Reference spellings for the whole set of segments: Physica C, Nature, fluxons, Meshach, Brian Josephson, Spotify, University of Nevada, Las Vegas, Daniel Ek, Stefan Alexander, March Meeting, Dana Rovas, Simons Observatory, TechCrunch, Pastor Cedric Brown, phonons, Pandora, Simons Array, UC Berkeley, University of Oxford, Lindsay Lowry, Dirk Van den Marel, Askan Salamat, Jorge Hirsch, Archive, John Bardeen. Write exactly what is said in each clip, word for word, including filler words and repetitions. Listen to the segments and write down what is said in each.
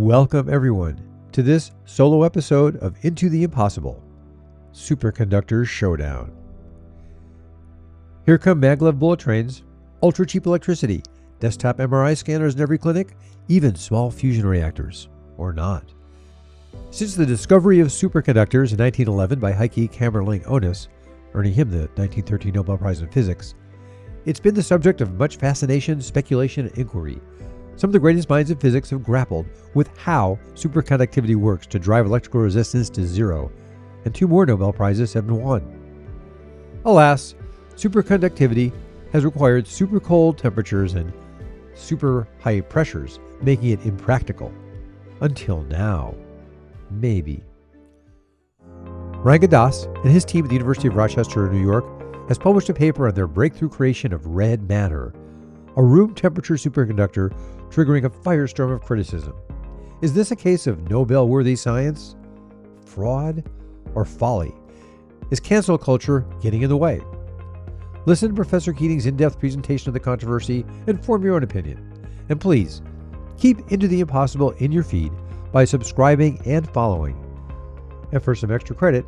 Welcome everyone to this solo episode of Into the Impossible, Superconductor Showdown. Here come maglev bullet trains, ultra cheap electricity, desktop M R I scanners in every clinic, even small fusion reactors, or not. Since the discovery of superconductors in nineteen eleven by Heike Kamerlingh Onnes, earning him the nineteen thirteen Nobel Prize in Physics, it's been the subject of much fascination, speculation, and inquiry. Some of the greatest minds in physics have grappled with how superconductivity works to drive electrical resistance to zero, and two more Nobel Prizes have been won. Alas, superconductivity has required super cold temperatures and super high pressures, making it impractical. Until now. Maybe. Ranga Dias and his team at the University of Rochester, New York, has published a paper on their breakthrough creation of red matter, a room temperature superconductor triggering a firestorm of criticism. Is this a case of Nobel-worthy science, fraud, or folly? Is cancel culture getting in the way? Listen to Professor Keating's in-depth presentation of the controversy and form your own opinion. And please, keep Into the Impossible in your feed by subscribing and following. And for some extra credit,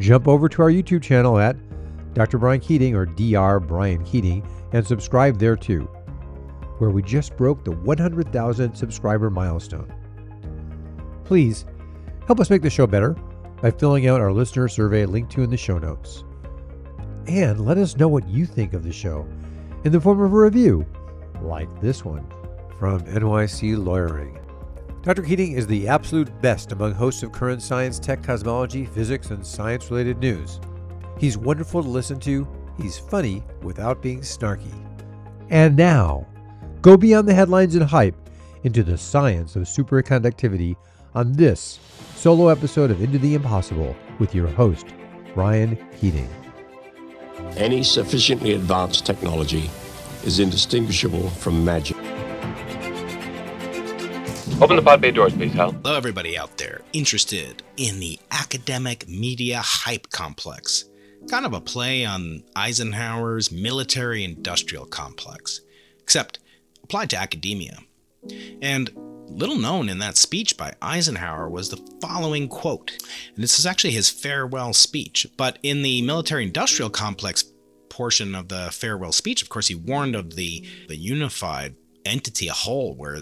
jump over to our YouTube channel at Doctor Brian Keating or Doctor Brian Keating and subscribe there too, where we just broke the one hundred thousand subscriber milestone. Please help us make the show better by filling out our listener survey linked to in the show notes. And let us know what you think of the show in the form of a review, like this one from N Y C Lawyering. Doctor Keating is the absolute best among hosts of current science, tech, cosmology, physics, and science-related news. He's wonderful to listen to. He's funny without being snarky. And now, go beyond the headlines and hype into the science of superconductivity on this solo episode of Into the Impossible with your host, Brian Keating. Any sufficiently advanced technology is indistinguishable from magic. Open the pod bay doors, please, Hal. Hello, everybody out there interested in the academic media hype complex. Kind of a play on Eisenhower's military-industrial complex, except applied to academia. And little known in that speech by Eisenhower was the following quote, and this is actually his farewell speech, but in the military-industrial complex portion of the farewell speech, of course, he warned of the, the unified entity, a whole where,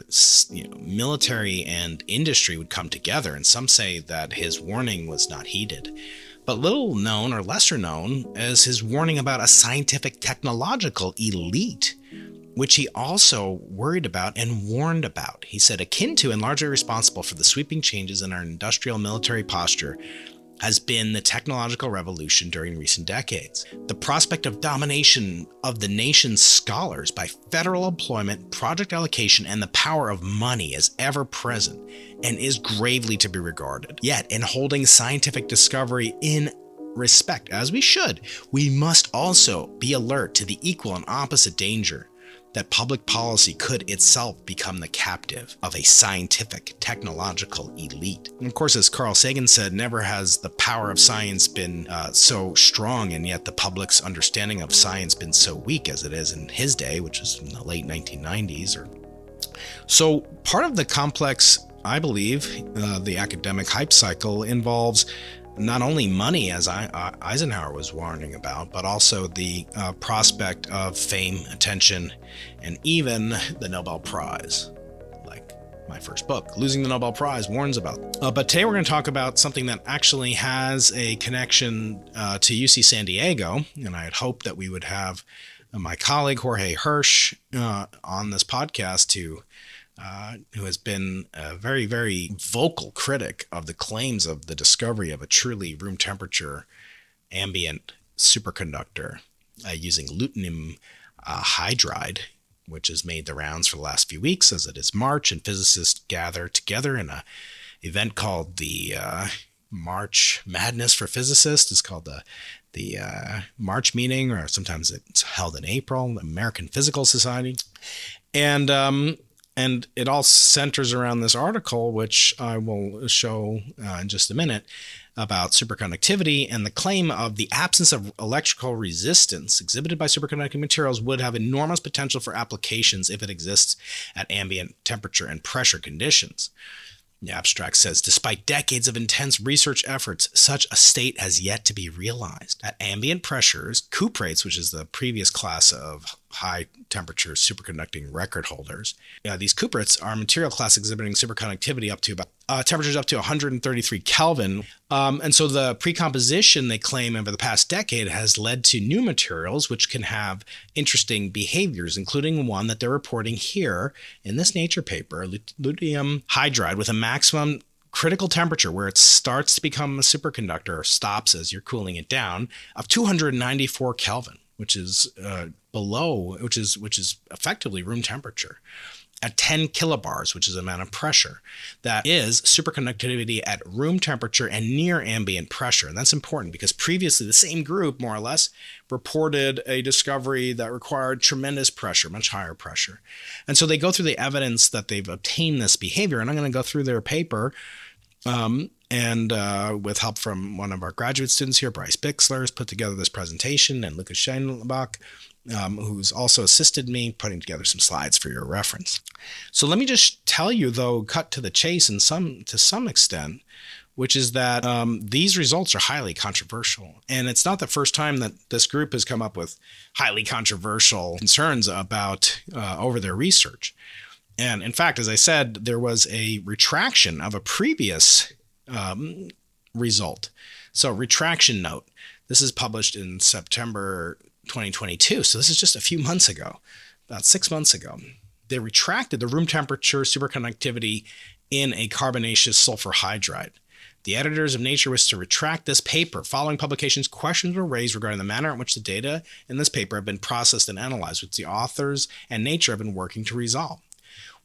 you know, military and industry would come together, and some say that his warning was not heeded. But little known or lesser known is his warning about a scientific technological elite, which he also worried about and warned about. He said, akin to and largely responsible for the sweeping changes in our industrial military posture has been the technological revolution during recent decades. The prospect of domination of the nation's scholars by federal employment, project allocation, and the power of money is ever present and is gravely to be regarded. Yet, in holding scientific discovery in respect, as we should, we must also be alert to the equal and opposite danger that public policy could itself become the captive of a scientific technological elite. And of course, as Carl Sagan said, never has the power of science been uh, so strong, and yet the public's understanding of science been so weak as it is in his day, which is in the late nineteen nineties. Or so part of the complex, I believe, uh, the academic hype cycle involves not only money, as Eisenhower was warning about, but also the uh, prospect of fame, attention, and even the Nobel Prize, like my first book, Losing the Nobel Prize, warns about. Uh, but today we're going to talk about something that actually has a connection uh, to U C San Diego, and I had hoped that we would have my colleague Jorge Hirsch uh, on this podcast to Uh, who has been a very, very vocal critic of the claims of the discovery of a truly room temperature ambient superconductor uh, using lutetium uh, hydride, which has made the rounds for the last few weeks as it is March, and physicists gather together in an event called the uh, March Madness for Physicists. It's called the the uh, March Meeting, or sometimes it's held in April, the American Physical Society. And um And it all centers around this article, which I will show uh, in just a minute, about superconductivity, and the claim of the absence of electrical resistance exhibited by superconducting materials would have enormous potential for applications if it exists at ambient temperature and pressure conditions. The abstract says, despite decades of intense research efforts, such a state has yet to be realized. At ambient pressures, cuprates, which is the previous class of high-temperature superconducting record holders, uh, these cuprates are a material class exhibiting superconductivity up to about uh, temperatures up to one hundred thirty-three Kelvin. Um, and so the precomposition, they claim, over the past decade has led to new materials which can have interesting behaviors, including one that they're reporting here in this Nature paper, lutetium hydride, with a maximum critical temperature where it starts to become a superconductor or stops as you're cooling it down of two hundred ninety-four Kelvin, which is uh, below, which is which is effectively room temperature, at ten kilobars, which is the amount of pressure. That is superconductivity at room temperature and near ambient pressure. And that's important because previously the same group, more or less, reported a discovery that required tremendous pressure, much higher pressure. And so they go through the evidence that they've obtained this behavior. And I'm going to go through their paper um, and uh, with help from one of our graduate students here, Bryce Bixler, has put together this presentation, and Lucas Scheinbach, Um, who's also assisted me putting together some slides for your reference. So let me just tell you, though, cut to the chase in some to some extent, which is that um, these results are highly controversial. And it's not the first time that this group has come up with highly controversial concerns about uh, over their research. And in fact, as I said, there was a retraction of a previous um, result. So retraction note. This is published in September twenty twenty-two. So this is just a few months ago, about six months ago. They retracted the room temperature superconductivity in a carbonaceous sulfur hydride. The editors of Nature wished to retract this paper. Following publications, questions were raised regarding the manner in which the data in this paper have been processed and analyzed, which the authors and Nature have been working to resolve.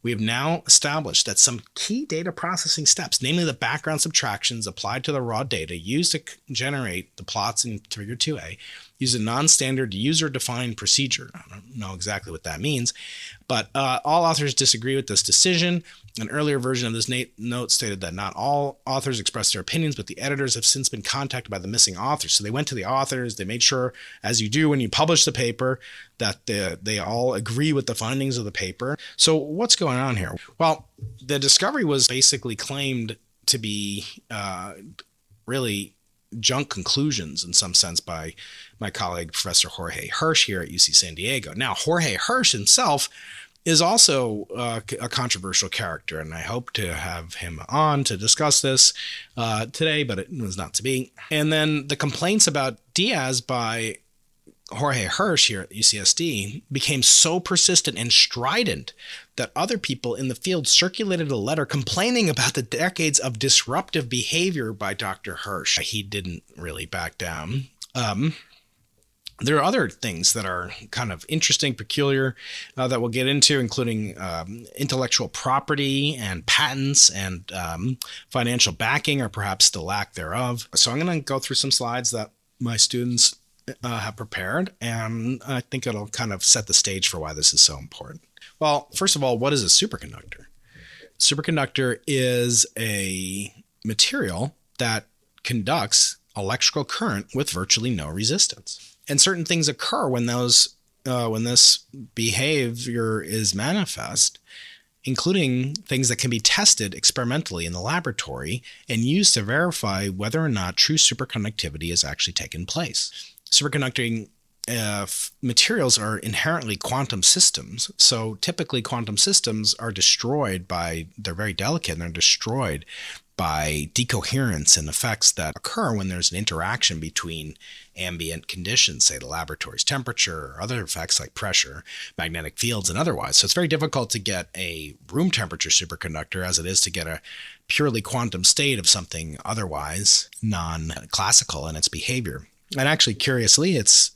We have now established that some key data processing steps, namely the background subtractions applied to the raw data used to generate the plots in Figure two A, use a non-standard user-defined procedure. I don't know exactly what that means, but uh, all authors disagree with this decision. An earlier version of this na- note stated that not all authors expressed their opinions, but the editors have since been contacted by the missing authors. So they went to the authors. They made sure, as you do when you publish the paper, that the, they all agree with the findings of the paper. So what's going on here? Well, the discovery was basically claimed to be uh, really junk conclusions in some sense by my colleague, Professor Jorge Hirsch here at U C San Diego. Now, Jorge Hirsch himself is also uh, a controversial character, and I hope to have him on to discuss this uh, today, but it was not to be. And then the complaints about Dias by Jorge Hirsch here at U C S D became so persistent and strident that other people in the field circulated a letter complaining about the decades of disruptive behavior by Doctor Hirsch. He didn't really back down. Um, there are other things that are kind of interesting, peculiar, uh, that we'll get into, including um, intellectual property and patents and um, financial backing, or perhaps the lack thereof. So I'm going to go through some slides that my students Uh, have prepared, and I think it'll kind of set the stage for why this is so important. Well, first of all, what is a superconductor? Superconductor is a material that conducts electrical current with virtually no resistance. And certain things occur when those uh, when this behavior is manifest, including things that can be tested experimentally in the laboratory and used to verify whether or not true superconductivity has actually taken place. Superconducting uh, f- materials are inherently quantum systems. So typically quantum systems are destroyed by, they're very delicate and they're destroyed by decoherence and effects that occur when there's an interaction between ambient conditions, say the laboratory's temperature or other effects like pressure, magnetic fields, and otherwise. So it's very difficult to get a room temperature superconductor as it is to get a purely quantum state of something otherwise non-classical in its behavior. And actually, curiously, its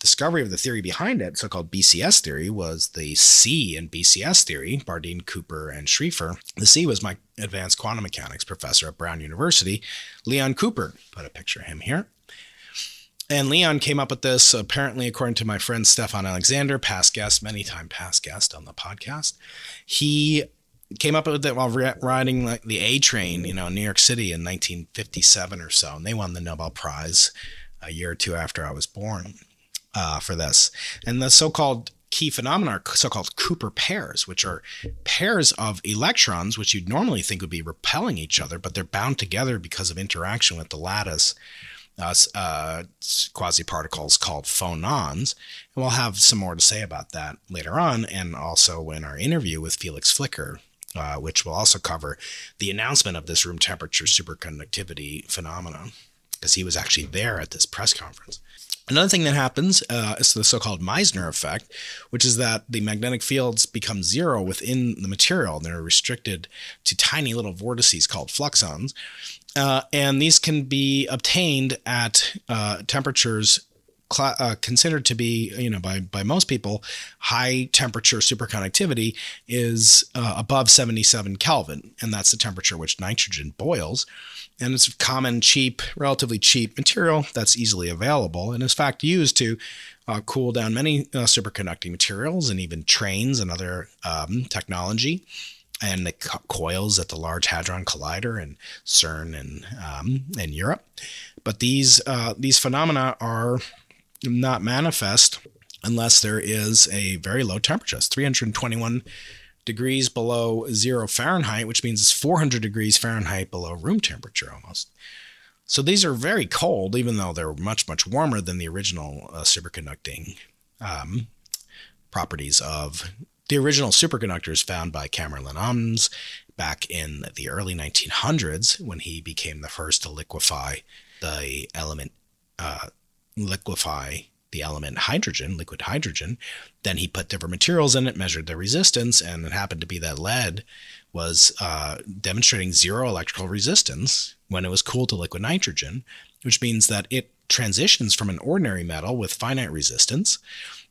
discovery of the theory behind it, so-called B C S theory, was the C in B C S theory, Bardeen, Cooper, and Schrieffer. The C was my advanced quantum mechanics professor at Brown University, Leon Cooper. Put a picture of him here. And Leon came up with this, apparently, according to my friend Stefan Alexander, past guest, many-time past guest on the podcast. He came up with it while riding like the A train, you know, in New York City in nineteen fifty-seven or so, and they won the Nobel Prize a year or two after I was born uh, for this. And the so-called key phenomena are so-called Cooper pairs, which are pairs of electrons, which you'd normally think would be repelling each other, but they're bound together because of interaction with the lattice uh, uh, quasi-particles called phonons. And we'll have some more to say about that later on, and also in our interview with Felix Flicker, uh, which will also cover the announcement of this room temperature superconductivity phenomenon, because he was actually there at this press conference. Another thing that happens uh, is the so-called Meissner effect, which is that the magnetic fields become zero within the material. They're restricted to tiny little vortices called fluxons. Uh, and these can be obtained at uh, temperatures cl- uh, considered to be, you know, by, by most people, high temperature superconductivity is uh, above seventy-seven Kelvin. And that's the temperature at which nitrogen boils. And it's a common, cheap, relatively cheap material that's easily available and is, in fact, used to uh, cool down many uh, superconducting materials and even trains and other um, technology and the co- coils at the Large Hadron Collider and CERN and um, in Europe. But these uh, these phenomena are not manifest unless there is a very low temperature. It's three hundred twenty-one degrees below zero Fahrenheit, which means it's four hundred degrees Fahrenheit below room temperature almost. So these are very cold, even though they're much, much warmer than the original uh, superconducting um, properties of the original superconductors found by Kamerlingh Onnes back in the early nineteen hundreds, when he became the first to liquefy the element, uh, liquefy the element hydrogen, liquid hydrogen. Then he put different materials in it, measured the resistance, and it happened to be that lead was uh, demonstrating zero electrical resistance when it was cooled to liquid nitrogen, which means that it transitions from an ordinary metal with finite resistance,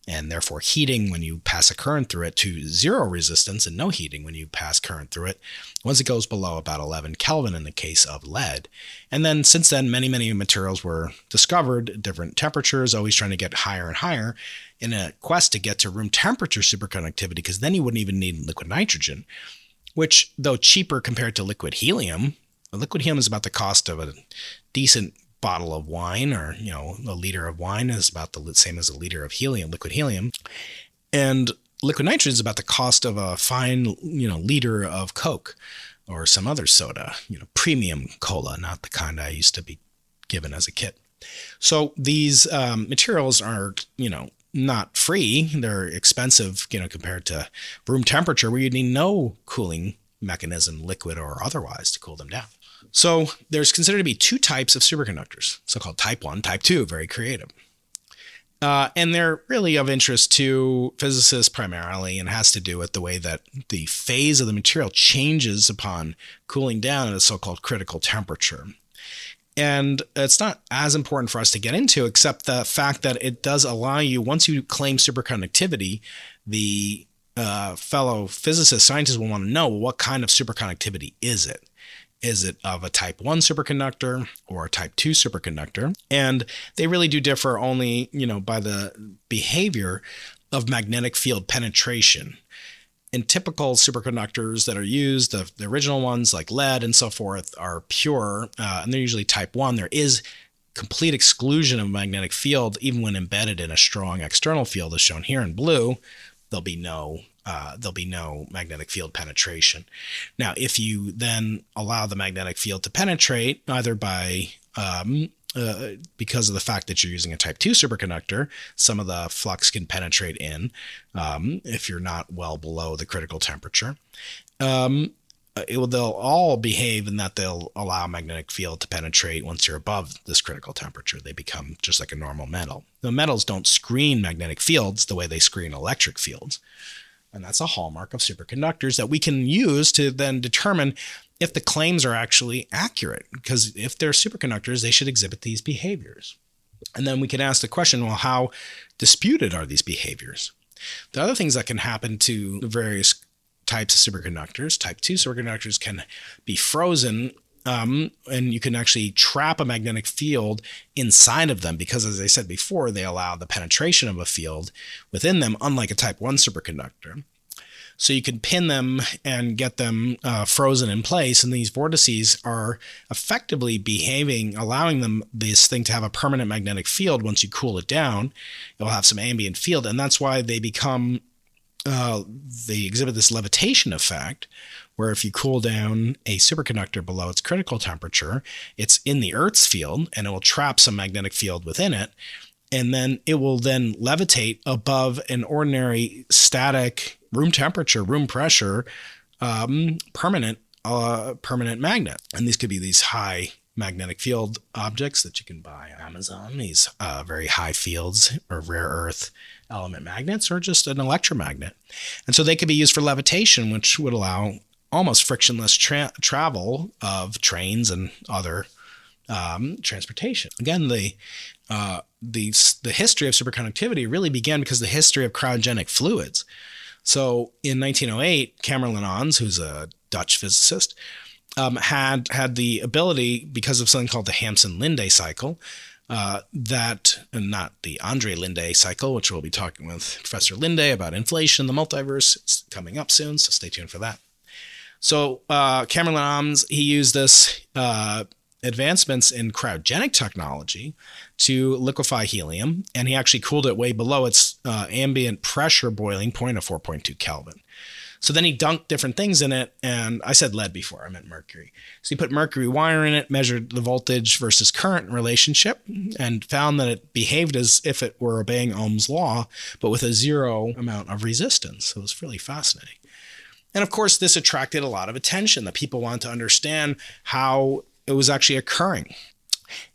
and therefore heating when you pass a current through it, to zero resistance and no heating when you pass current through it, once it goes below about eleven Kelvin in the case of lead. And then since then, many, many materials were discovered at different temperatures, always trying to get higher and higher in a quest to get to room temperature superconductivity, because then you wouldn't even need liquid nitrogen, which, though cheaper compared to liquid helium, liquid helium is about the cost of a decent bottle of wine, or, you know, a liter of wine is about the same as a liter of helium, liquid helium. And liquid nitrogen is about the cost of a fine, you know, liter of Coke or some other soda, you know, premium cola, not the kind I used to be given as a kid. So these um, materials are, you know, not free. They're expensive, you know, compared to room temperature, where you need no cooling mechanism, liquid or otherwise, to cool them down. So there's considered to be two types of superconductors, so-called type one, type two, very creative. Uh, and they're really of interest to physicists primarily, and has to do with the way that the phase of the material changes upon cooling down at a so-called critical temperature. And it's not as important for us to get into, except the fact that it does allow you, once you claim superconductivity, the uh, fellow physicists, scientists will want to know, well, what kind of superconductivity is it? Is it of a type one superconductor or a type two superconductor? And they really do differ only, you know, by the behavior of magnetic field penetration. And typical superconductors that are used, the, the original ones like lead and so forth, are pure, uh, and they're usually type one. There is complete exclusion of magnetic field, even when embedded in a strong external field, as shown here in blue. There'll be no Uh, there'll be no magnetic field penetration. Now, if you then allow the magnetic field to penetrate, either by um, uh, because of the fact that you're using a type two superconductor, some of the flux can penetrate in um, if you're not well below the critical temperature. Um, it will, they'll all behave in that they'll allow magnetic field to penetrate once you're above this critical temperature. They become just like a normal metal. The metals don't screen magnetic fields the way they screen electric fields. And that's a hallmark of superconductors that we can use to then determine if the claims are actually accurate, because if they're superconductors, they should exhibit these behaviors. And then we can ask the question, well, how disputed are these behaviors? The other things that can happen to the various types of superconductors, type two superconductors can be frozen, um, and you can actually trap a magnetic field inside of them, because, as I said before, they allow the penetration of a field within them, unlike a type one superconductor. So you could pin them and get them uh, frozen in place. And these vortices are effectively behaving, allowing them this thing to have a permanent magnetic field. Once you cool it down, it will have some ambient field. And that's why they become, uh, they exhibit this levitation effect, where if you cool down a superconductor below its critical temperature, it's in the Earth's field and it will trap some magnetic field within it. And then it will then levitate above an ordinary static room temperature, room pressure, um, permanent uh, permanent magnet. And these could be these high magnetic field objects that you can buy on Amazon, these uh, very high fields or rare earth element magnets, or just an electromagnet. And so they could be used for levitation, which would allow almost frictionless tra- travel of trains and other um, transportation. Again, the uh, the the history of superconductivity really began because of the history of cryogenic fluids. So in nineteen oh eight, Kamerlingh Onnes, who's a Dutch physicist, um, had had the ability, because of something called the Hampson-Linde cycle, uh, that, and not the Andre Linde cycle, which we'll be talking with Professor Linde about inflation, the multiverse. It's coming up soon, so stay tuned for that. So uh, Kamerlingh Onnes, he used this uh, advancements in cryogenic technology to liquefy helium, and he actually cooled it way below its uh, ambient pressure boiling point of four point two Kelvin. So then he dunked different things in it, and I said lead before, I meant mercury. So he put mercury wire in it, measured the voltage versus current relationship, and found that it behaved as if it were obeying Ohm's law, but with a zero amount of resistance. So it was really fascinating. And of course, this attracted a lot of attention, that people wanted to understand how it was actually occurring.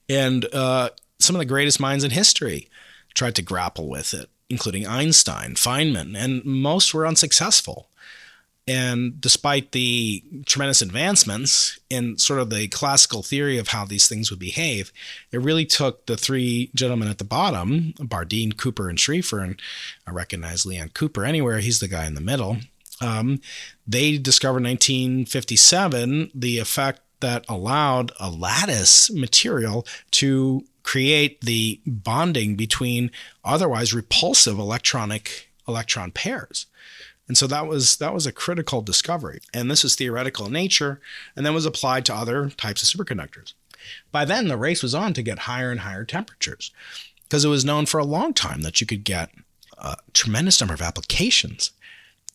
And uh, some of the greatest minds in history tried to grapple with it, including Einstein, Feynman, and most were unsuccessful. And despite the tremendous advancements in sort of the classical theory of how these things would behave, it really took the three gentlemen at the bottom, Bardeen, Cooper, and Schrieffer, and I recognize Leon Cooper anywhere, he's the guy in the middle. Um, they discovered in nineteen fifty-seven the effect that allowed a lattice material to create the bonding between otherwise repulsive electronic electron pairs. And so that was that was a critical discovery. And this was theoretical in nature and then was applied to other types of superconductors. By then, the race was on to get higher and higher temperatures, because it was known for a long time that you could get a tremendous number of applications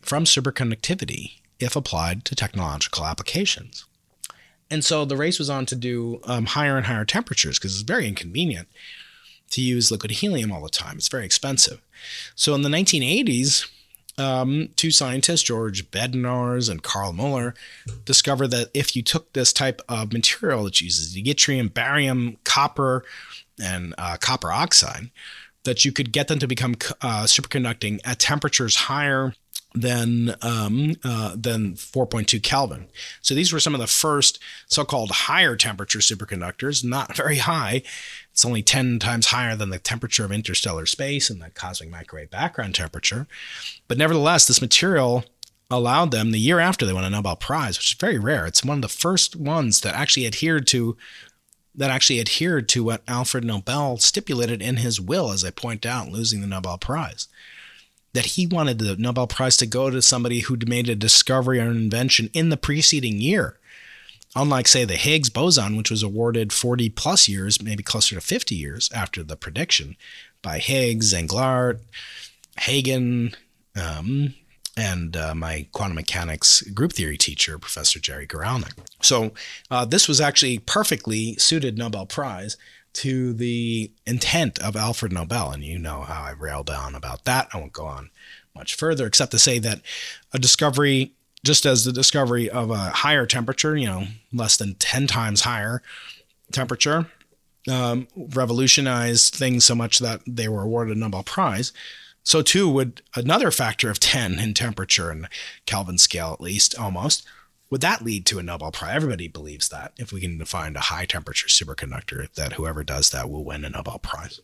from superconductivity if applied to technological applications. And so the race was on to do um, higher and higher temperatures, because it's very inconvenient to use liquid helium all the time. It's very expensive. So in the nineteen eighties, um, two scientists, George Bednarz and Carl Mueller, discovered that if you took this type of material that uses yttrium, barium, copper, and uh, copper oxide, that you could get them to become uh, superconducting at temperatures higher than um, uh, than four point two Kelvin. So these were some of the first so-called higher temperature superconductors, not very high. It's only ten times higher than the temperature of interstellar space and the cosmic microwave background temperature. But nevertheless, this material allowed them, the year after they won a Nobel Prize, which is very rare. It's one of the first ones that actually adhered to that actually adhered to what Alfred Nobel stipulated in his will, as I point out, losing the Nobel Prize, that he wanted the Nobel Prize to go to somebody who'd made a discovery or an invention in the preceding year. Unlike, say, the Higgs boson, which was awarded forty plus years, maybe closer to fifty years after the prediction by Higgs, Englert, Hagen, um, and uh, my quantum mechanics group theory teacher, Professor Jerry Guralnick. So uh, this was actually perfectly suited Nobel Prize to the intent of Alfred Nobel. And you know how I railed on about that. I won't go on much further, except to say that a discovery, just as the discovery of a higher temperature, you know, less than ten times higher temperature, um, revolutionized things so much that they were awarded a Nobel Prize, so too would another factor of ten in temperature, and Kelvin scale at least, almost, would that lead to a Nobel Prize? Everybody believes that if we can find a high temperature superconductor, that whoever does that will win a Nobel Prize.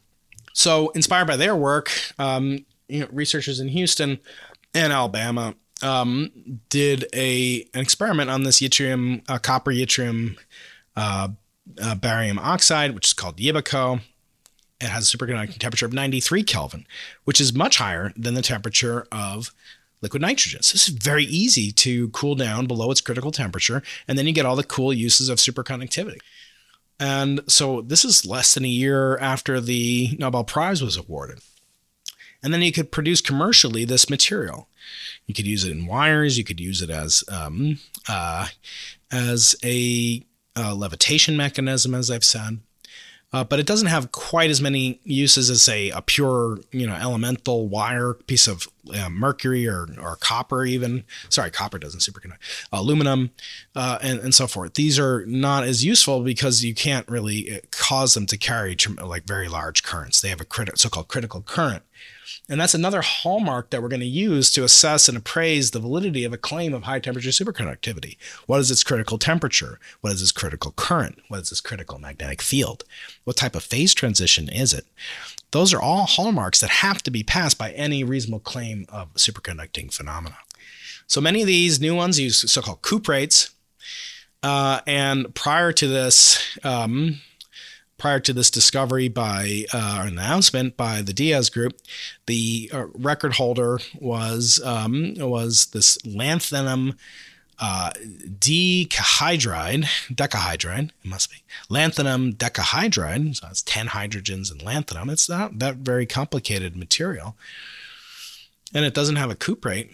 So inspired by their work, um, you know, researchers in Houston and Alabama um, did a an experiment on this yttrium, uh, copper yttrium uh, uh, barium oxide, which is called YBICO. It has a superconducting temperature of ninety-three Kelvin, which is much higher than the temperature of liquid nitrogen. So this is very easy to cool down below its critical temperature, and then you get all the cool uses of superconductivity. And so this is less than a year after the Nobel Prize was awarded. And then you could produce commercially this material. You could use it in wires. You could use it as um, uh, as a uh, levitation mechanism, as I've said. Uh, but it doesn't have quite as many uses as, say, a pure, you know, elemental wire piece of uh, mercury or or copper even. Sorry, copper doesn't superconduct. Aluminum uh, and, and so forth. These are not as useful because you can't really cause them to carry like very large currents. They have a crit- so-called critical current. And that's another hallmark that we're going to use to assess and appraise the validity of a claim of high temperature superconductivity. What is its critical temperature? What is its critical current? What is its critical magnetic field? What type of phase transition is it? Those are all hallmarks that have to be passed by any reasonable claim of superconducting phenomena. So many of these new ones use so-called Coupe rates. Uh, and prior to this... Um, Prior to this discovery by uh, announcement by the Diaz group, the uh, record holder was um, was this lanthanum uh, decahydride, decahydride, it must be, lanthanum decahydride, so it's ten hydrogens in lanthanum. It's not that very complicated material, and it doesn't have a Coupe rate.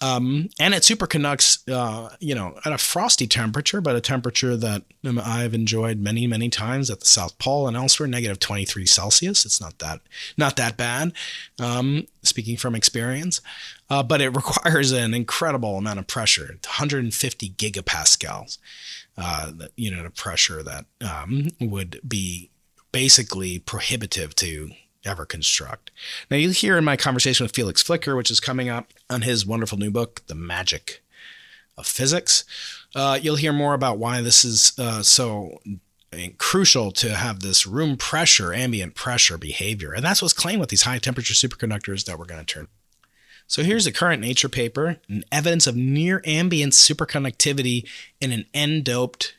Um, and it superconducts, uh, you know, at a frosty temperature, but a temperature that I've enjoyed many, many times at the South Pole and elsewhere, negative twenty-three Celsius. It's not that, not that bad, um, speaking from experience, uh, but it requires an incredible amount of pressure, one hundred fifty gigapascals, uh, you know, the pressure that um, would be basically prohibitive to ever construct. Now, you hear in my conversation with Felix Flicker, which is coming up on his wonderful new book, The Magic of Physics, uh, you'll hear more about why this is uh, so crucial to have this room pressure, ambient pressure behavior. And that's what's claimed with these high temperature superconductors that we're going to turn. So here's the current Nature paper, an evidence of near ambient superconductivity in an N-doped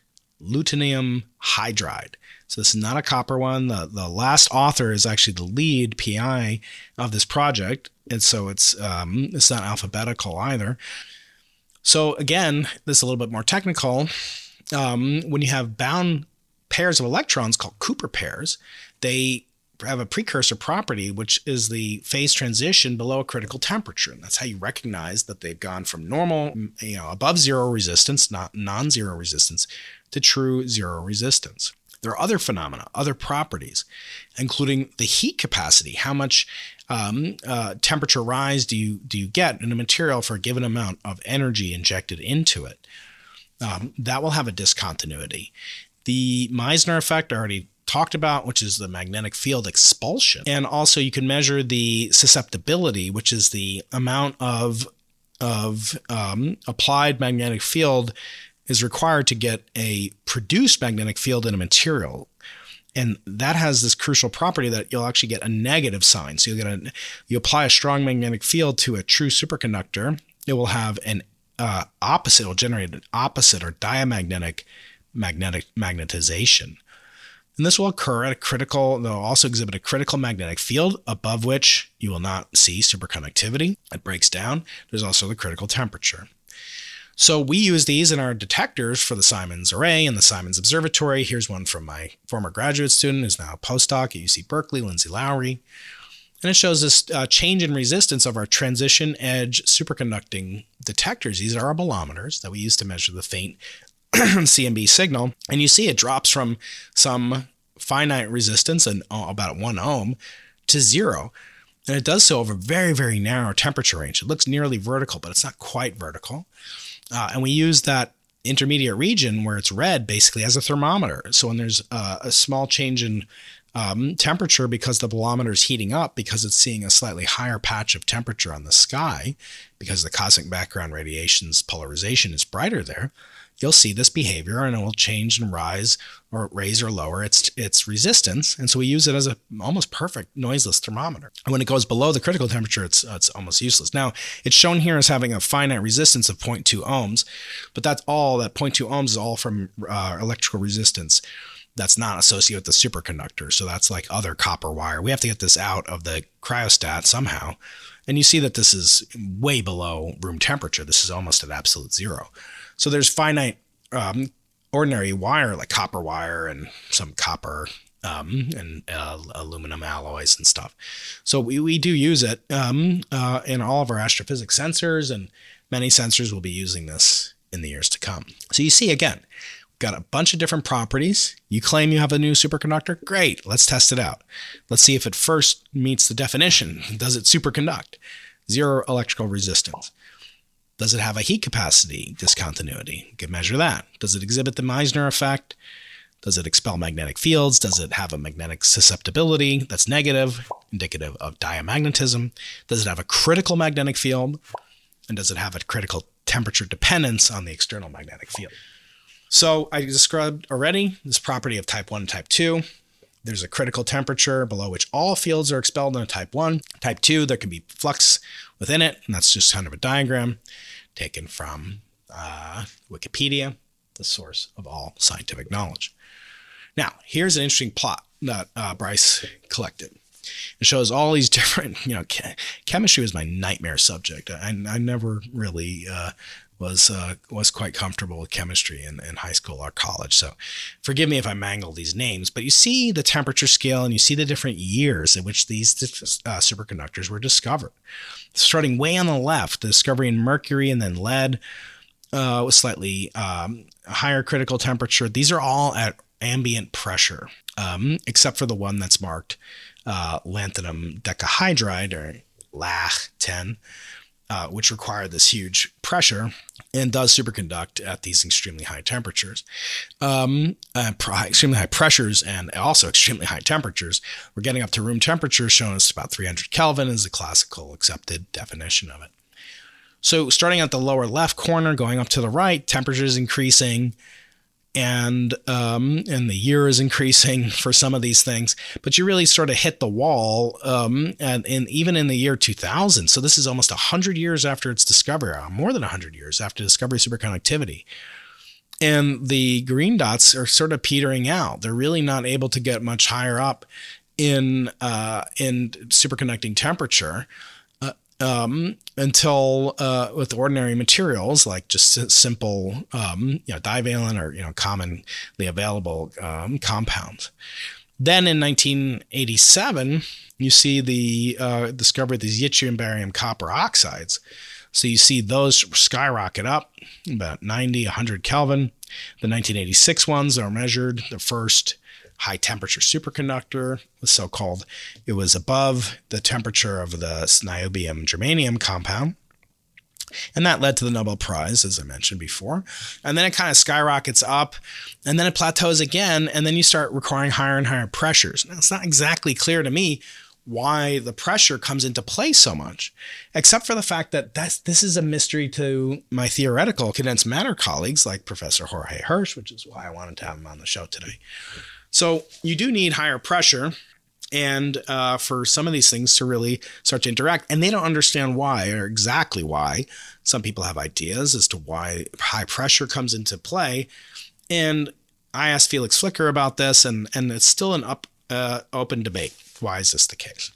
lutetium hydride. So this is not a copper one. The, the last author is actually the lead P I of this project. And so it's um, it's not alphabetical either. So again, this is a little bit more technical. Um, when you have bound pairs of electrons called Cooper pairs, they have a precursor property, which is the phase transition below a critical temperature. And that's how you recognize that they've gone from normal, you know, above zero resistance, not non-zero resistance, to true zero resistance. There are other phenomena, other properties, including the heat capacity. How much um, uh, temperature rise do you do you get in a material for a given amount of energy injected into it? Um, that will have a discontinuity. The Meissner effect I already talked about, which is the magnetic field expulsion. And also you can measure the susceptibility, which is the amount of, of um, applied magnetic field is required to get a produced magnetic field in a material. And that has this crucial property that you'll actually get a negative sign. So you'll get a, you apply a strong magnetic field to a true superconductor, it will have an uh, opposite, it will generate an opposite or diamagnetic magnetic magnetization. And this will occur at a critical, they'll also exhibit a critical magnetic field above which you will not see superconductivity. It breaks down. There's also the critical temperature. So we use these in our detectors for the Simons Array and the Simons Observatory. Here's one from my former graduate student who's now a postdoc at U C Berkeley, Lindsay Lowry. And it shows this uh, change in resistance of our transition edge superconducting detectors. These are our bolometers that we use to measure the faint C M B signal. And you see it drops from some finite resistance, and oh, about one ohm, to zero. And it does so over a very, very narrow temperature range. It looks nearly vertical, but it's not quite vertical. Uh, and we use that intermediate region where it's red basically as a thermometer. So when there's uh, a small change in um, temperature because the bolometer is heating up because it's seeing a slightly higher patch of temperature on the sky because the cosmic background radiation's polarization is brighter there, you'll see this behavior and it will change and rise or raise or lower its its resistance. And so we use it as a almost perfect noiseless thermometer. And when it goes below the critical temperature, it's it's almost useless. Now, it's shown here as having a finite resistance of zero point two ohms, but that's all, that zero point two ohms is all from uh, electrical resistance that's not associated with the superconductor. So that's like other copper wire. We have to get this out of the cryostat somehow. And you see that this is way below room temperature. This is almost at absolute zero. So there's finite um, ordinary wire, like copper wire and some copper um, and uh, aluminum alloys and stuff. So we, we do use it um, uh, in all of our astrophysics sensors, and many sensors will be using this in the years to come. So you see, again, we've got a bunch of different properties. You claim you have a new superconductor? Great, let's test it out. Let's see if it first meets the definition. Does it superconduct? Zero electrical resistance. Does it have a heat capacity discontinuity? You can measure that. Does it exhibit the Meissner effect? Does it expel magnetic fields? Does it have a magnetic susceptibility that's negative, indicative of diamagnetism? Does it have a critical magnetic field? And does it have a critical temperature dependence on the external magnetic field? So I described already this property of type one and type two. There's a critical temperature below which all fields are expelled in a type one. Type two, there can be flux within it, and that's just kind of a diagram taken from uh, Wikipedia, the source of all scientific knowledge. Now, here's an interesting plot that uh, Bryce collected. It shows all these different, you know, ke- chemistry was my nightmare subject. I, I never really uh, was uh, was quite comfortable with chemistry in, in high school or college. So forgive me if I mangle these names, but you see the temperature scale and you see the different years in which these uh, superconductors were discovered. Starting way on the left, the discovery in mercury and then lead uh, was slightly um, higher critical temperature. These are all at ambient pressure, um, except for the one that's marked Uh, lanthanum decahydride, or L A H ten, uh, which require this huge pressure and does superconduct at these extremely high temperatures, um, uh, extremely high pressures, and also extremely high temperatures. We're getting up to room temperature, shown as about three hundred Kelvin is the classical accepted definition of it. So starting at the lower left corner, going up to the right, temperature is increasing. And um, and the year is increasing for some of these things, but you really sort of hit the wall, um, and, and even in the year two thousand. So this is almost one hundred years after its discovery, more than one hundred years after discovery of superconductivity. And the green dots are sort of petering out. They're really not able to get much higher up in uh, in superconducting temperature. Um, until uh, with ordinary materials like just simple, um, you know, divalent or, you know, commonly available um, compounds. Then in nineteen eighty-seven, you see the uh, discovery of these yttrium barium copper oxides. So you see those skyrocket up about ninety, one hundred Kelvin. The nineteen eighty-six ones are measured, the first high temperature superconductor, so called, it was above the temperature of the niobium germanium compound. And that led to the Nobel Prize, as I mentioned before. And then it kind of skyrockets up, and then it plateaus again, and then you start requiring higher and higher pressures. Now, it's not exactly clear to me why the pressure comes into play so much, except for the fact that that's, this is a mystery to my theoretical condensed matter colleagues like Professor Jorge Hirsch, which is why I wanted to have him on the show today. So you do need higher pressure and uh, for some of these things to really start to interact. And they don't understand why or exactly why. Some people have ideas as to why high pressure comes into play. And I asked Felix Flicker about this, and, and it's still an up, uh, open debate. Why is this the case?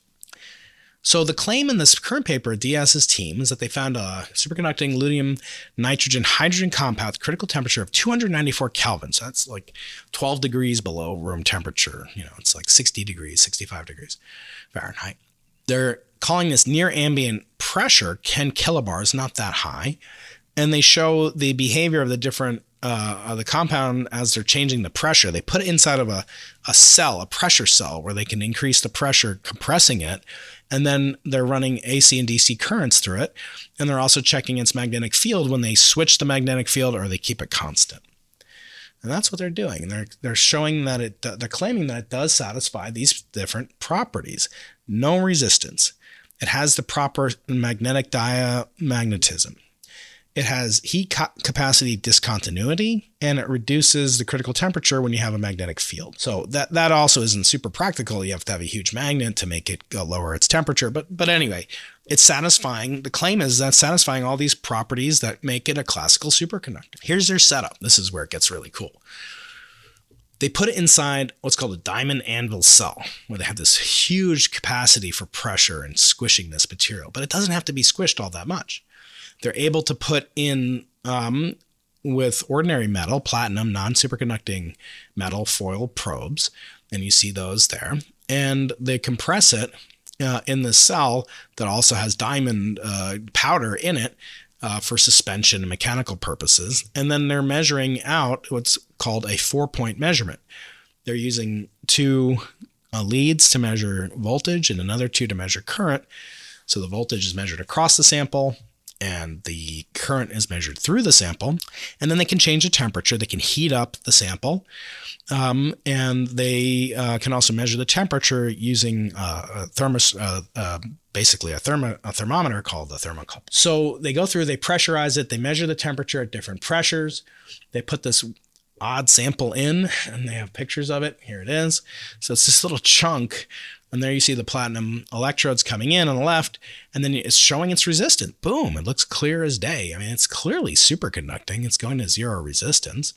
So the claim in this current paper of Dias's team is that they found a superconducting lutetium nitrogen hydrogen compound with critical temperature of two hundred ninety-four Kelvin. So that's like twelve degrees below room temperature. You know, it's like sixty degrees, sixty-five degrees Fahrenheit. They're calling this near ambient pressure ten kilobars, not that high. And they show the behavior of the different Uh, the compound as they're changing the pressure. They put it inside of a, a cell, a pressure cell, where they can increase the pressure, compressing it, and then they're running A C and D C currents through it, and they're also checking its magnetic field when they switch the magnetic field or they keep it constant. And that's what they're doing. And they're they're showing that it, they're claiming that it does satisfy these different properties. No resistance. It has the proper magnetic diamagnetism. It has heat co- capacity discontinuity, and it reduces the critical temperature when you have a magnetic field. So that, that also isn't super practical. You have to have a huge magnet to make it go lower its temperature. But but anyway, it's satisfying. The claim is that satisfying all these properties that make it a classical superconductor. Here's their setup. This is where it gets really cool. They put it inside what's called a diamond anvil cell, where they have this huge capacity for pressure and squishing this material. But it doesn't have to be squished all that much. They're able to put in, um, with ordinary metal, platinum, non-superconducting metal foil probes, and you see those there. And they compress it uh, in this cell that also has diamond uh, powder in it uh, for suspension and mechanical purposes. And then they're measuring out what's called a four-point measurement. They're using two uh, leads to measure voltage and another two to measure current. So the voltage is measured across the sample, and the current is measured through the sample. And then they can change the temperature. They can heat up the sample. Um, and they uh, can also measure the temperature using uh, a thermos, uh, uh, basically a, thermo- a thermometer called the thermocouple. So they go through, they pressurize it, they measure the temperature at different pressures. They put this odd sample in, and they have pictures of it. Here it is. So it's this little chunk. And there you see the platinum electrodes coming in on the left, and then it's showing it's resistant. Boom, it looks clear as day. I mean, it's clearly superconducting. It's going to zero resistance.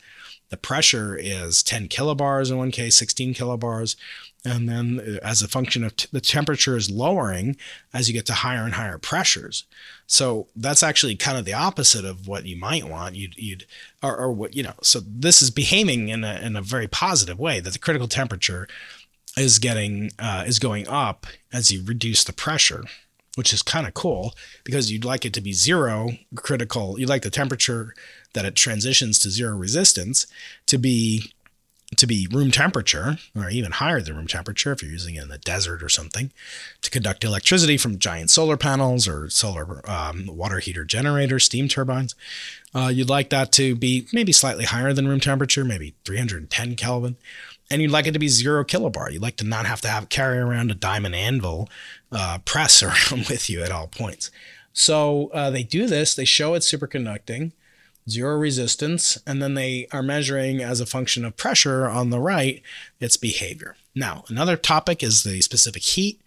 The pressure is ten kilobars in one case, sixteen kilobars. And then as a function of t- the temperature is lowering as you get to higher and higher pressures. So that's actually kind of the opposite of what you might want. You'd, you'd or, or what, you know, so this is behaving in a, in a very positive way, that the critical temperature is getting uh, is going up as you reduce the pressure, which is kind of cool, because you'd like it to be zero critical. You'd like the temperature that it transitions to zero resistance to be to be room temperature, or even higher than room temperature if you're using it in the desert or something, to conduct electricity from giant solar panels or solar um, water heater generators, steam turbines. Uh, you'd like that to be maybe slightly higher than room temperature, maybe three hundred ten Kelvin. And you'd like it to be zero kilobar. You'd like to not have to have carry around a diamond anvil uh, press around with you at all points. So uh, they do this. They show it's superconducting, zero resistance, and then they are measuring as a function of pressure on the right its behavior. Now, another topic is the specific heat,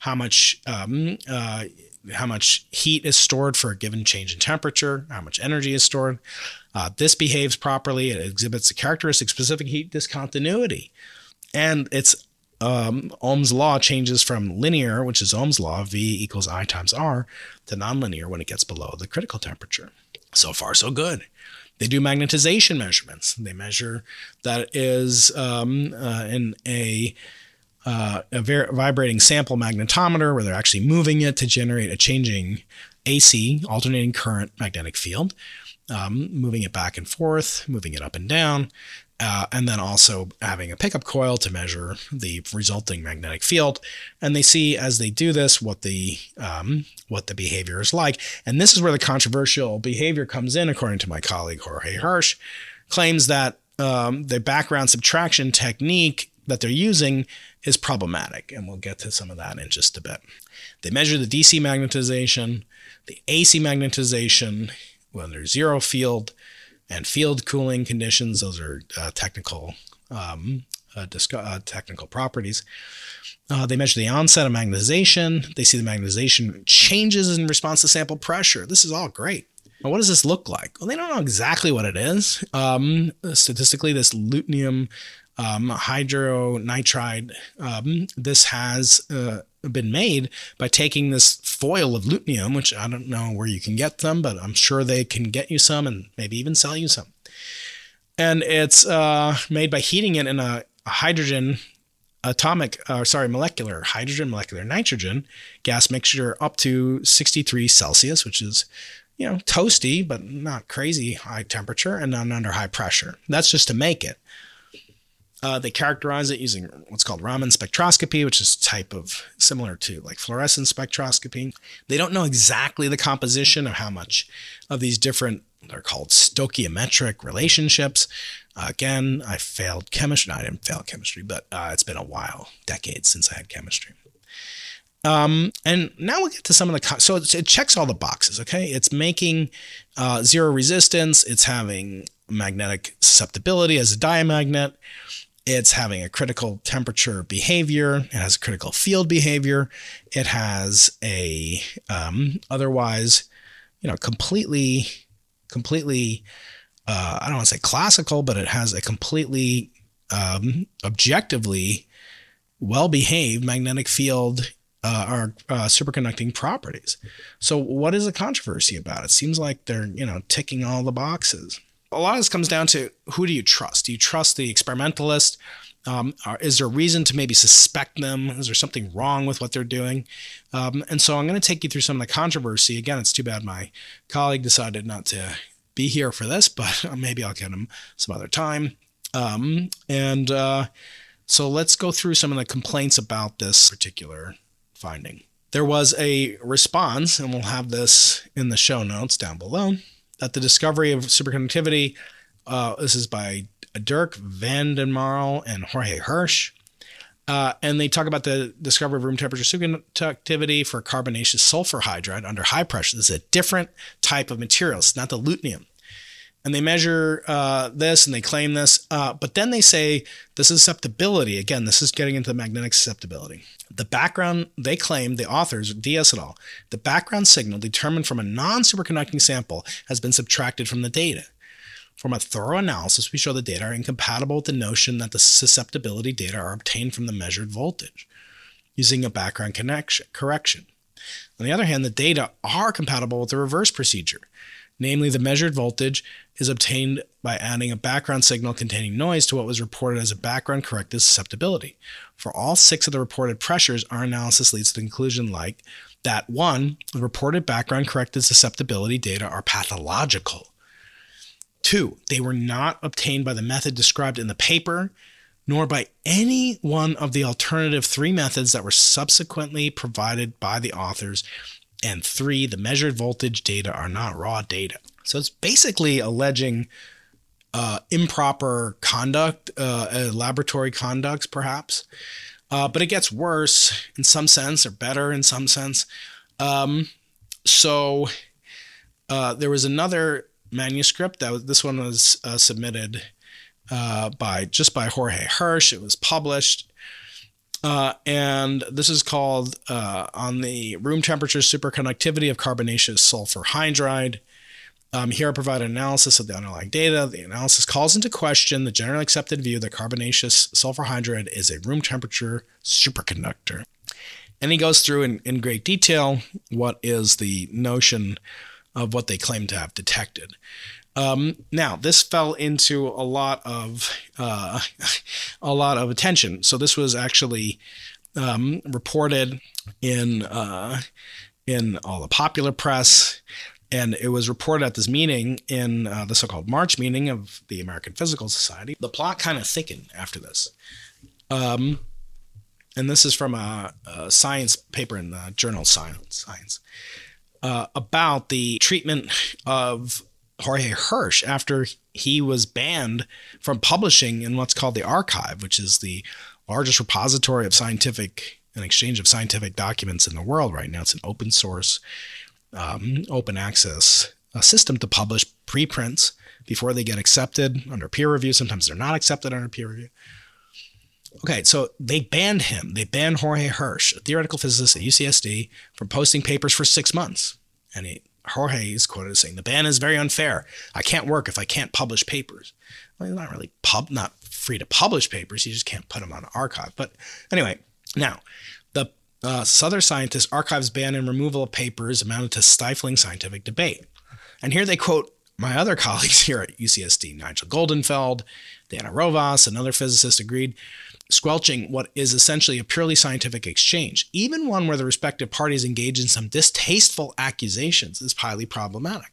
how much um, uh, how much heat is stored for a given change in temperature, how much energy is stored. Uh, this behaves properly. It exhibits a characteristic specific heat discontinuity. And its um, Ohm's law changes from linear, which is Ohm's law, V equals I times R, to nonlinear when it gets below the critical temperature. So far, so good. They do magnetization measurements. They measure that is um, uh, in a... Uh, a ver- vibrating sample magnetometer, where they're actually moving it to generate a changing A C, alternating current magnetic field, um, moving it back and forth, moving it up and down, uh, and then also having a pickup coil to measure the resulting magnetic field. And they see as they do this what the um, what the behavior is like. And this is where the controversial behavior comes in, according to my colleague Jorge Hirsch, claims that um, the background subtraction technique that they're using is problematic, and we'll get to some of that in just a bit. They measure the D C magnetization, the A C magnetization, when there's zero field, and field cooling conditions. Those are uh, technical um, uh, disc- uh, technical properties. Uh, they measure the onset of magnetization. They see the magnetization changes in response to sample pressure. This is all great. Now, what does this look like? Well, they don't know exactly what it is. Um, statistically, this lutetium Um, hydronitride, um, this has uh, been made by taking this foil of lutetium, which I don't know where you can get them, but I'm sure they can get you some and maybe even sell you some. And it's uh, made by heating it in a, a hydrogen atomic, uh, sorry, molecular, hydrogen, molecular nitrogen gas mixture up to sixty-three Celsius, which is, you know, toasty, but not crazy high temperature, and not under high pressure. That's just to make it. Uh, they characterize it using what's called Raman spectroscopy, which is a type of similar to like fluorescence spectroscopy. They don't know exactly the composition of how much of these different, they're called stoichiometric relationships. Uh, again, I failed chemistry. No, I didn't fail chemistry, but uh, it's been a while, decades since I had chemistry. Um, and now we'll get to some of the, co- so it, it checks all the boxes, okay? It's making uh, zero resistance. It's having magnetic susceptibility as a diamagnet. It's having a critical temperature behavior. It has a critical field behavior. It has a um, otherwise, you know, completely, completely, uh, I don't want to say classical, but it has a completely um, objectively well-behaved magnetic field uh, are uh, superconducting properties. So what is the controversy about? It seems like they're, you know, ticking all the boxes. A lot of this comes down to, who do you trust? Do you trust the experimentalist? Um, are, is there reason to maybe suspect them? Is there something wrong with what they're doing? Um, and so I'm going to take you through some of the controversy. Again, it's too bad my colleague decided not to be here for this, but maybe I'll get him some other time. Um, and uh, so let's go through some of the complaints about this particular finding. There was a response, and we'll have this in the show notes down below, that the discovery of superconductivity, uh, this is by Dirk Van den Marel and Jorge Hirsch, uh, and they talk about the discovery of room temperature superconductivity for carbonaceous sulfur hydride under high pressure. This is a different type of material. It's not the lutetium. And they measure uh, this, and they claim this, uh, but then they say this is susceptibility. Again, this is getting into magnetic susceptibility. The background, they claim, the authors, Dias et al., the background signal determined from a non-superconducting sample has been subtracted from the data. From a thorough analysis, we show the data are incompatible with the notion that the susceptibility data are obtained from the measured voltage, using a background connection, correction. On the other hand, the data are compatible with the reverse procedure. Namely, the measured voltage is obtained by adding a background signal containing noise to what was reported as a background corrected susceptibility. For all six of the reported pressures, our analysis leads to the conclusion like that: one, the reported background corrected susceptibility data are pathological. Two, they were not obtained by the method described in the paper, nor by any one of the alternative three methods that were subsequently provided by the authors. And three, the measured voltage data are not raw data. So it's basically alleging uh, improper conduct, uh, laboratory conducts, perhaps. Uh, but it gets worse in some sense, or better in some sense. Um, so uh, there was another manuscript that was, this one was uh, submitted uh, by just by Jorge Hirsch. It was published, uh, and this is called uh, "On the Room Temperature Superconductivity of Carbonaceous Sulfur Hydride." Um, here I provide an analysis of the underlying data. The analysis calls into question the generally accepted view that carbonaceous sulfur hydride is a room temperature superconductor, and he goes through in, in great detail what is the notion of what they claim to have detected. Um, now, this fell into a lot of uh, a lot of attention. So this was actually um, reported in uh, in all the popular press, and it was reported at this meeting in uh, the so-called March meeting of the American Physical Society. The plot kind of thickened after this, um, and this is from a, a science paper in the journal Science. Science. Uh, about the treatment of Jorge Hirsch after he was banned from publishing in what's called the Archive, which is the largest repository of scientific and exchange of scientific documents in the world right now. It's an open source, um, open access uh, system to publish preprints before they get accepted under peer review. Sometimes they're not accepted under peer review. Okay, so they banned him. They banned Jorge Hirsch, a theoretical physicist at U C S D, from posting papers for six months. And he, Jorge is quoted as saying, "The ban is very unfair. I can't work if I can't publish papers." Well, he's not really pub, not free to publish papers. You just can't put them on an archive. But anyway, now, the uh, Southern scientists' archives ban and removal of papers amounted to stifling scientific debate. And here they quote my other colleagues here at U C S D, Nigel Goldenfeld, Dana Rovas, another physicist, agreed, squelching what is essentially a purely scientific exchange, even one where the respective parties engage in some distasteful accusations, is highly problematic.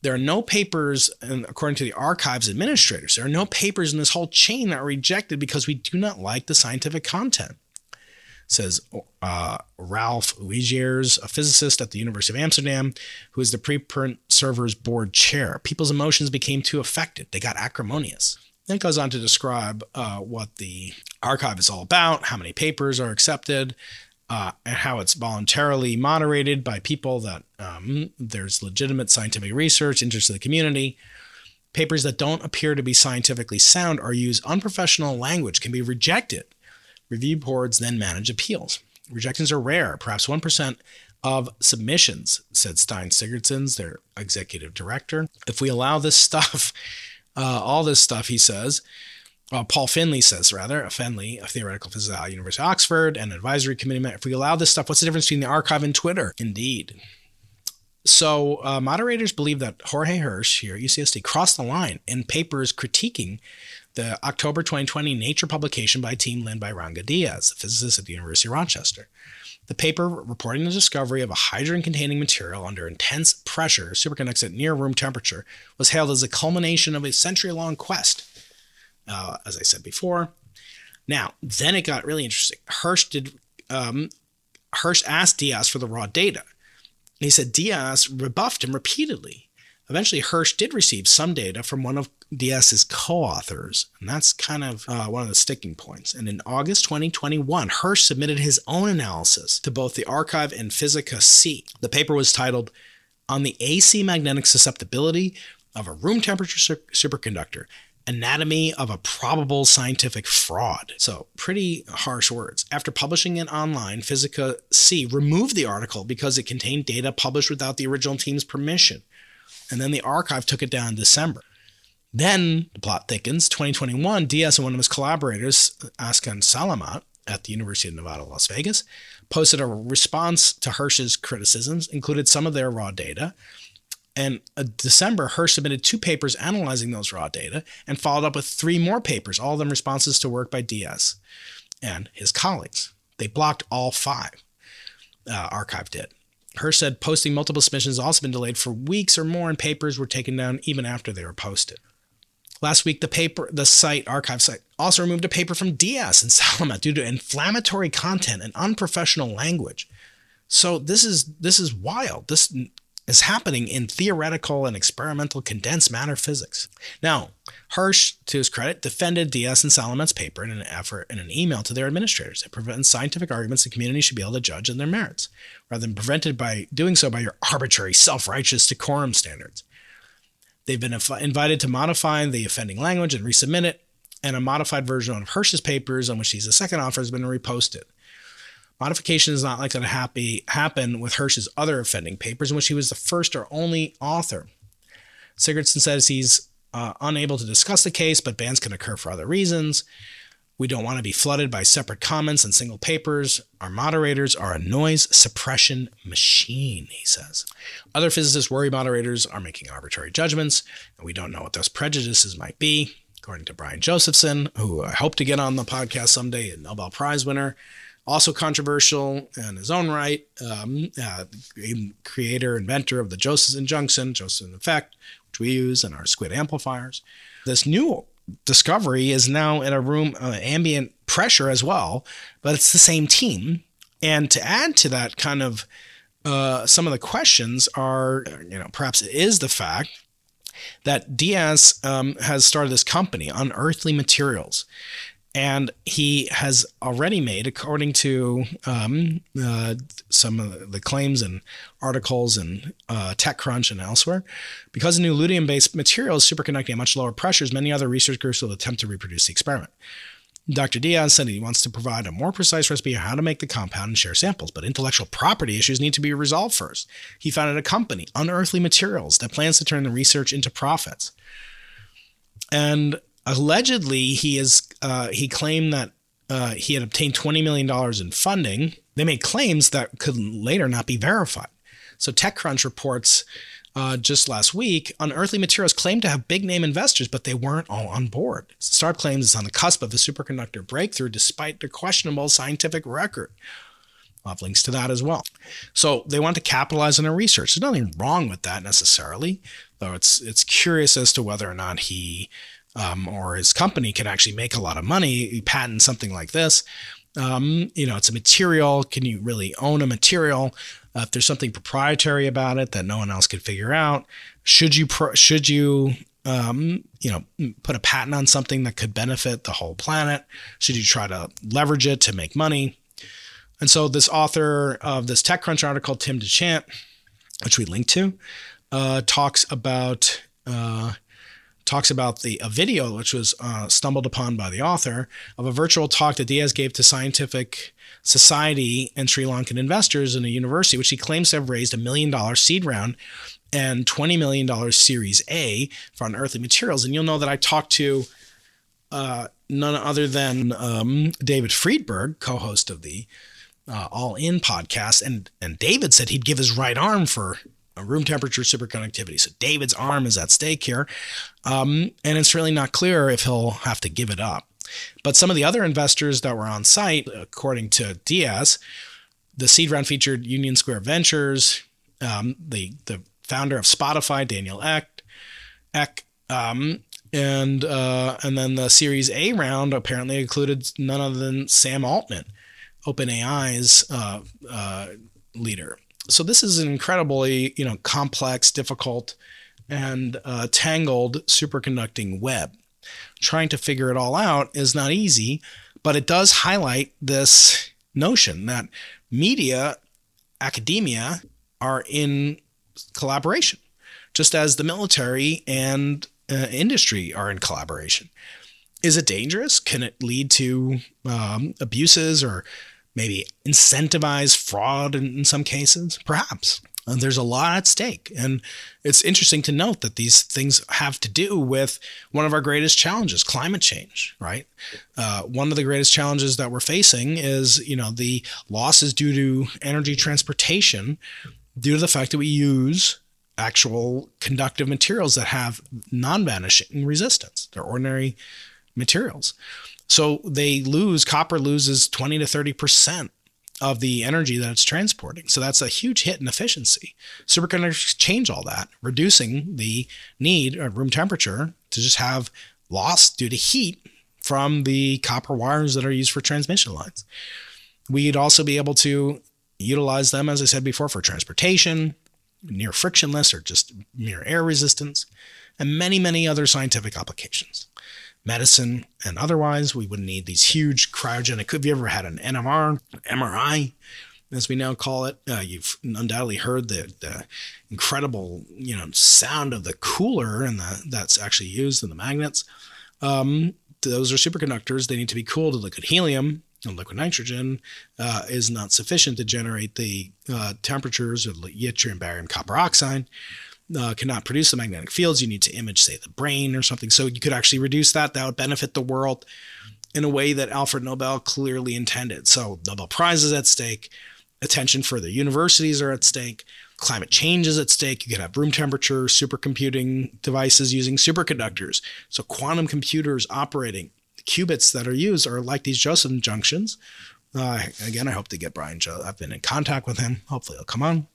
There are no papers, and according to the archives administrators, there are no papers in this whole chain that are rejected because we do not like the scientific content, says uh, Ralph Ligiers, a physicist at the University of Amsterdam, who is the preprint server's board chair. People's emotions became too affected. They got acrimonious. Then it goes on to describe uh, what the archive is all about, how many papers are accepted, uh, and how it's voluntarily moderated by people that um, there's legitimate scientific research, interest of the community. Papers that don't appear to be scientifically sound or use unprofessional language can be rejected. Review boards then manage appeals. Rejections are rare, perhaps one percent of submissions, said Stein Sigurdsson, their executive director. If we allow this stuff, uh, all this stuff, he says, uh, Paul Finley says, rather, a Finley, a theoretical physicist at University of Oxford, and an advisory committee member. If we allow this stuff, what's the difference between the archive and Twitter? Indeed. So uh, moderators believe that Jorge Hirsch here at U C S D crossed the line in papers critiquing the October twenty twenty Nature publication by a team led by Ranga Dias, a physicist at the University of Rochester. The paper reporting the discovery of a hydrogen-containing material under intense pressure, superconducts at near-room temperature, was hailed as a culmination of a century-long quest, uh, as I said before. Now, then it got really interesting. Hirsch did. Um, Hirsch asked Dias for the raw data. And he said Dias rebuffed him repeatedly. Eventually, Hirsch did receive some data from one of Dias's co-authors, and that's kind of uh, one of the sticking points. And in August twenty twenty-one, Hirsch submitted his own analysis to both the Archive and Physica C. The paper was titled "On the A C Magnetic Susceptibility of a Room Temperature Su- Superconductor, Anatomy of a Probable Scientific Fraud." So, pretty harsh words. After publishing it online, Physica C removed the article because it contained data published without the original team's permission. And then the Archive took it down in December. Then, the plot thickens. twenty twenty-one, Dias and one of his collaborators, Askan Salamat, at the University of Nevada, Las Vegas, posted a response to Hirsch's criticisms, included some of their raw data. And in December, Hirsch submitted two papers analyzing those raw data and followed up with three more papers, all of them responses to work by Dias and his colleagues. They blocked all five, uh, Archive did. Hirsch said posting multiple submissions has also been delayed for weeks or more, and papers were taken down even after they were posted. Last week, the paper, the site, Archive site, also removed a paper from Dias and Salamat due to inflammatory content and unprofessional language. So this is this is wild. This is happening in theoretical and experimental condensed matter physics. Now, Hirsch, to his credit, defended Dias and Salamat's paper in an effort in an email to their administrators that prevents scientific arguments the community should be able to judge on their merits, rather than prevented by doing so by your arbitrary, self-righteous decorum standards. They've been inv- invited to modify the offending language and resubmit it, and a modified version of Hirsch's papers, on which he's the second author, has been reposted. Modification is not likely to happy, happen with Hirsch's other offending papers, in which he was the first or only author. Sigurdson says he's uh, unable to discuss the case, but bans can occur for other reasons. We don't want to be flooded by separate comments and single papers. Our moderators are a noise suppression machine, he says. Other physicists worry moderators are making arbitrary judgments, and we don't know what those prejudices might be. According to Brian Josephson, who I hope to get on the podcast someday, a Nobel Prize winner, also controversial in his own right, um, uh, creator, inventor of the Josephson junction, Josephson effect, which we use in our squid amplifiers. This new discovery is now in a room uh, ambient pressure as well, but it's the same team. And to add to that kind of uh, some of the questions are, you know, perhaps it is the fact that Dias um, has started this company, Unearthly Materials. And he has already made, according to um, uh, some of the claims and articles in uh, TechCrunch and elsewhere, because the new lutetium-based material is superconducting at much lower pressures, many other research groups will attempt to reproduce the experiment. Doctor Dias said he wants to provide a more precise recipe on how to make the compound and share samples, but intellectual property issues need to be resolved first. He founded a company, Unearthly Materials, that plans to turn the research into profits. And allegedly, he is. Uh, he claimed that uh, he had obtained twenty million dollars in funding. They made claims that could later not be verified. So TechCrunch reports uh, just last week, Unearthly Materials claimed to have big-name investors, but they weren't all on board. Startup claims it's on the cusp of a superconductor breakthrough despite the questionable scientific record. I'll have links to that as well. So they want to capitalize on their research. There's nothing wrong with that necessarily, though it's it's curious as to whether or not he... Um, or his company can actually make a lot of money. You patent something like this. Um, you know, it's a material. Can you really own a material? Uh, if there's something proprietary about it that no one else could figure out, should you, pro- should you, um, you know, put a patent on something that could benefit the whole planet? Should you try to leverage it to make money? And so this author of this TechCrunch article, Tim DeChant, which we linked to, uh, talks about, uh, talks about the a video which was uh, stumbled upon by the author of a virtual talk that Dias gave to scientific society and Sri Lankan investors in a university, which he claims to have raised a million dollar seed round and twenty million dollars Series A for Unearthly Materials. And you'll know that I talked to uh, none other than um, David Friedberg, co-host of the uh, All In podcast. And, and David said he'd give his right arm for a room temperature superconductivity. So David's arm is at stake here. Um, and it's really not clear if he'll have to give it up. But some of the other investors that were on site, according to Dias, the seed round featured Union Square Ventures, um, the the founder of Spotify, Daniel Ek, Ek um, and uh, and then the Series A round apparently included none other than Sam Altman, OpenAI's uh, uh, leader. So this is an incredibly you know complex, difficult, and uh, tangled superconducting web. Trying to figure it all out is not easy, but it does highlight this notion that media, academia are in collaboration, just as the military and uh, industry are in collaboration. Is it dangerous? Can it lead to um, abuses or maybe incentivize fraud in, in some cases? Perhaps. And there's a lot at stake. And it's interesting to note that these things have to do with one of our greatest challenges, climate change, right? Uh, one of the greatest challenges that we're facing is, you know, the losses due to energy transportation due to the fact that we use actual conductive materials that have non-vanishing resistance. They're ordinary materials. So they lose, copper loses twenty to thirty percent. Of the energy that it's transporting. So that's a huge hit in efficiency. Superconductors change all that, reducing the need at room temperature to just have loss due to heat from the copper wires that are used for transmission lines. We'd also be able to utilize them, as I said before, for transportation, near frictionless or just mere air resistance, and many, many other scientific applications. Medicine and otherwise, we would need these huge cryogenic. Have you ever had an N M R, M R I, as we now call it? Uh, you've undoubtedly heard the, the incredible, you know, sound of the cooler, and the, that's actually used in the magnets. Um, those are superconductors. They need to be cooled to liquid helium, and liquid nitrogen uh, is not sufficient to generate the uh, temperatures of yttrium barium copper oxide. Uh, cannot produce the magnetic fields. You need to image, say, the brain or something. So you could actually reduce that. That would benefit the world in a way that Alfred Nobel clearly intended. So Nobel Prize is at stake. Attention for the universities are at stake. Climate change is at stake. You could have room temperature, supercomputing devices using superconductors. So quantum computers operating. The qubits that are used are like these Josephson junctions. Uh, again, I hope to get Brian Josephson. I've been in contact with him. Hopefully he'll come on.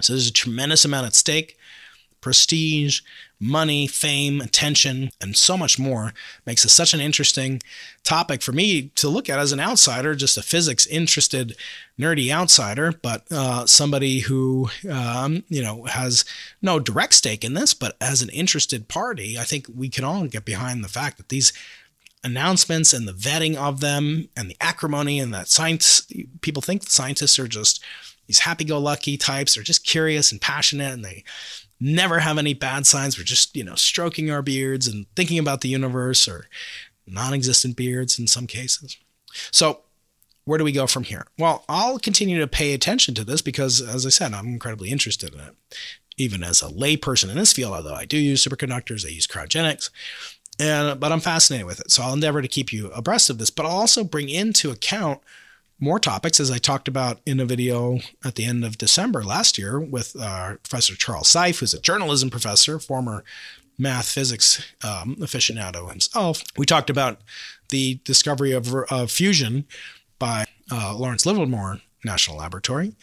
So there's a tremendous amount at stake. Prestige, money, fame, attention, and so much more makes this such an interesting topic for me to look at as an outsider, just a physics-interested, nerdy outsider, but uh, somebody who um, you know has no direct stake in this, but as an interested party, I think we can all get behind the fact that these announcements and the vetting of them and the acrimony and that science, people think scientists are just these happy-go-lucky types, are just curious and passionate, and they never have any bad signs. We're just, you know, stroking our beards and thinking about the universe, or non-existent beards in some cases. So where do we go from here? Well, I'll continue to pay attention to this because, as I said, I'm incredibly interested in it. Even as a layperson in this field, although I do use superconductors, I use cryogenics, and but I'm fascinated with it. So I'll endeavor to keep you abreast of this, but I'll also bring into account more topics, as I talked about in a video at the end of December last year with uh, Professor Charles Seif, who's a journalism professor, former math physics um, aficionado himself. We talked about the discovery of, of fusion by uh, Lawrence Livermore National Laboratory,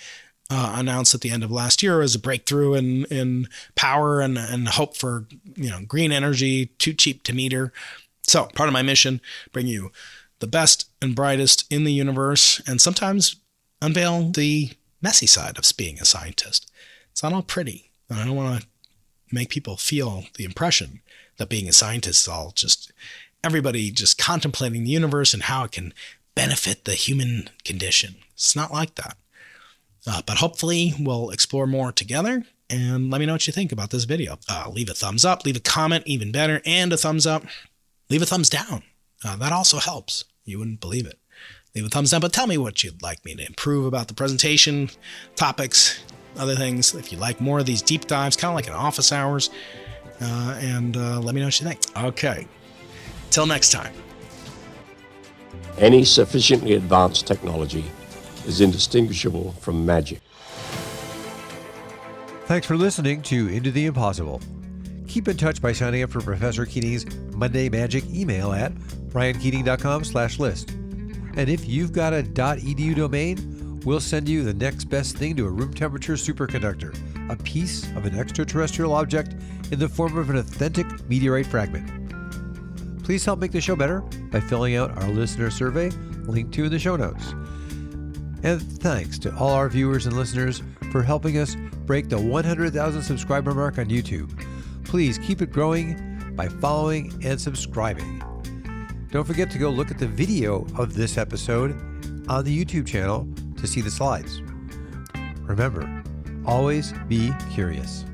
uh, announced at the end of last year as a breakthrough in in power and and hope for you know green energy, too cheap to meter. So part of my mission, bring you the best and brightest in the universe, and sometimes unveil the messy side of being a scientist. It's not all pretty, and I don't want to make people feel the impression that being a scientist is all just everybody just contemplating the universe and how it can benefit the human condition. It's not like that. Uh, but hopefully we'll explore more together, and let me know what you think about this video. Uh, leave a thumbs up, leave a comment, even better, and a thumbs up. Leave a thumbs down. Uh, that also helps. You wouldn't believe it. Leave a thumbs down, but tell me what you'd like me to improve about the presentation, topics, other things. If you like more of these deep dives, kind of like an office hours, uh, and uh, let me know what you think. Okay. Till next time. Any sufficiently advanced technology is indistinguishable from magic. Thanks for listening to Into the Impossible. Keep in touch by signing up for Professor Keating's Monday Magic email at brian keating dot com slash list. And if you've got a .edu domain, we'll send you the next best thing to a room temperature superconductor, a piece of an extraterrestrial object in the form of an authentic meteorite fragment. Please help make the show better by filling out our listener survey, linked to in the show notes. And thanks to all our viewers and listeners for helping us break the one hundred thousand subscriber mark on YouTube. Please keep it growing by following and subscribing. Don't forget to go look at the video of this episode on the YouTube channel to see the slides. Remember, always be curious.